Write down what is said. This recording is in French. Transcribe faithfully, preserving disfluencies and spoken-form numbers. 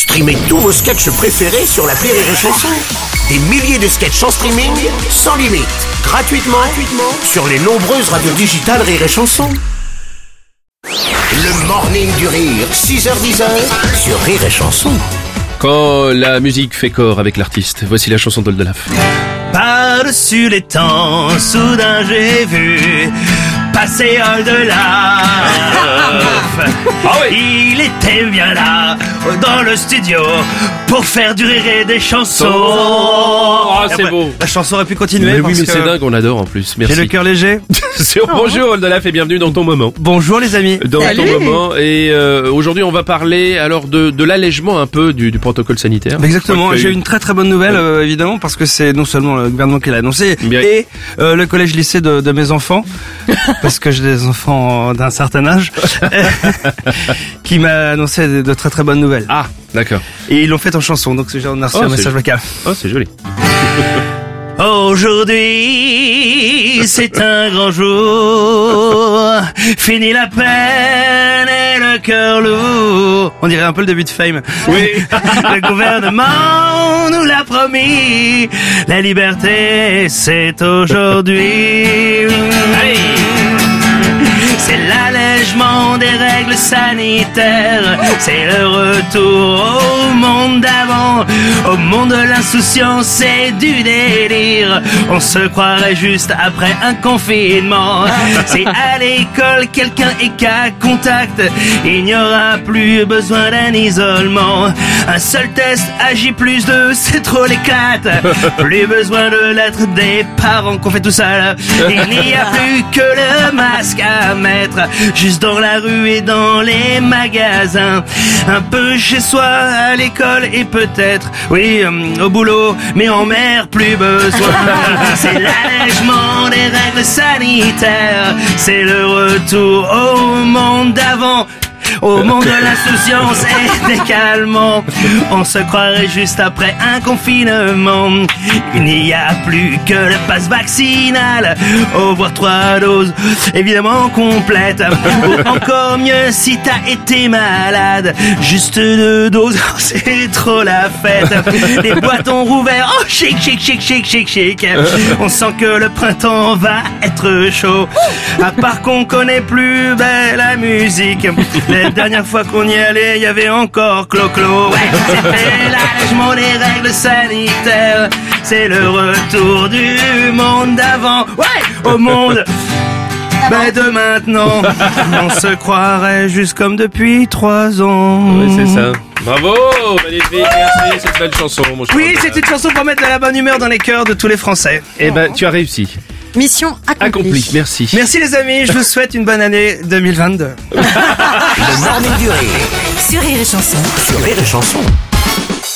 Streamez tous vos sketchs préférés sur l'appli Rire et Chansons. Des milliers de sketchs en streaming, sans limite, gratuitement, gratuitement sur les nombreuses radios digitales Rire et Chansons. Le Morning du Rire, six heures dix sur Rire et Chansons. Quand la musique fait corps avec l'artiste, voici la chanson d'Oldelaf. Par-dessus les temps, soudain j'ai vu passer Oldelaf. Ah oui. Il était bien là, dans le studio, pour faire du rire et des chansons. Oh, oh, c'est beau. La chanson aurait pu continuer. Mais oui, mais c'est dingue, on adore en plus. Merci. J'ai le cœur léger. Sur Bonjour Oldelaf et bienvenue dans ton moment. Bonjour les amis. Dans Salut. Ton moment. Et euh, aujourd'hui, on va parler alors de, de l'allègement un peu du, du protocole sanitaire. Exactement. J'ai eu une très très bonne nouvelle, ouais. euh, évidemment, parce que c'est non seulement le gouvernement qui l'a annoncé, bien. et euh, le collège lycée de, de mes enfants. Parce que j'ai des enfants d'un certain âge qui m'a annoncé de, de très très bonnes nouvelles. Ah, d'accord. Et ils l'ont fait en chanson, donc on a reçu oh, un message vocal. Oh, c'est joli. Aujourd'hui, c'est un grand jour. Fini la peine et le cœur lourd. On dirait un peu le début de Fame. Oui. Le gouvernement nous l'a promis. La liberté, c'est aujourd'hui. C'est l'allègement des règles sanitaires. C'est le retour au monde d'avant, au monde de l'insouciance et du délire. On se croirait juste après un confinement. C'est à l'école, quelqu'un est cas contact. Il n'y aura plus besoin d'un isolement. Un seul test agit plus de, c'est trop l'éclate. Plus besoin de l'être des parents qu'on fait tout seul. Il n'y a plus que le masque à mettre. Juste dans la rue et dans les magasins, un peu chez soi, à l'école et peut-être, oui, euh, au boulot, mais en mer plus besoin. C'est l'allègement des règles sanitaires, c'est le retour au monde d'avant, au monde de l'insouciance et des calmants. On se croirait juste après un confinement. Il n'y a plus que le pass vaccinal, au voir trois doses évidemment complètes. Ou encore mieux si t'as été malade, juste deux doses, c'est trop la fête. Les boîtes ont rouvert, oh chic chic chic chic chic chic. On sent que le printemps va être chaud. À part qu'on connaît plus ben, la musique. La dernière fois qu'on y allait, il y avait encore Clo-Clo. Ouais, c'était l'allègement des règles sanitaires. C'est le retour du monde d'avant. Ouais, au monde bah, de maintenant. On se croirait juste comme depuis trois ans. Ouais, c'est ça. Bravo, magnifique, merci, c'est une belle chanson. Mon oui, c'est une chanson pour mettre de la bonne humeur dans les cœurs de tous les Français. Eh ben, tu as réussi. Mission accomplie. Accompli, merci. Merci les amis, je vous souhaite une bonne année deux mille vingt-deux. Le Morning du Rire. Sur Rire et Chansons. Sur Rire et Chansons.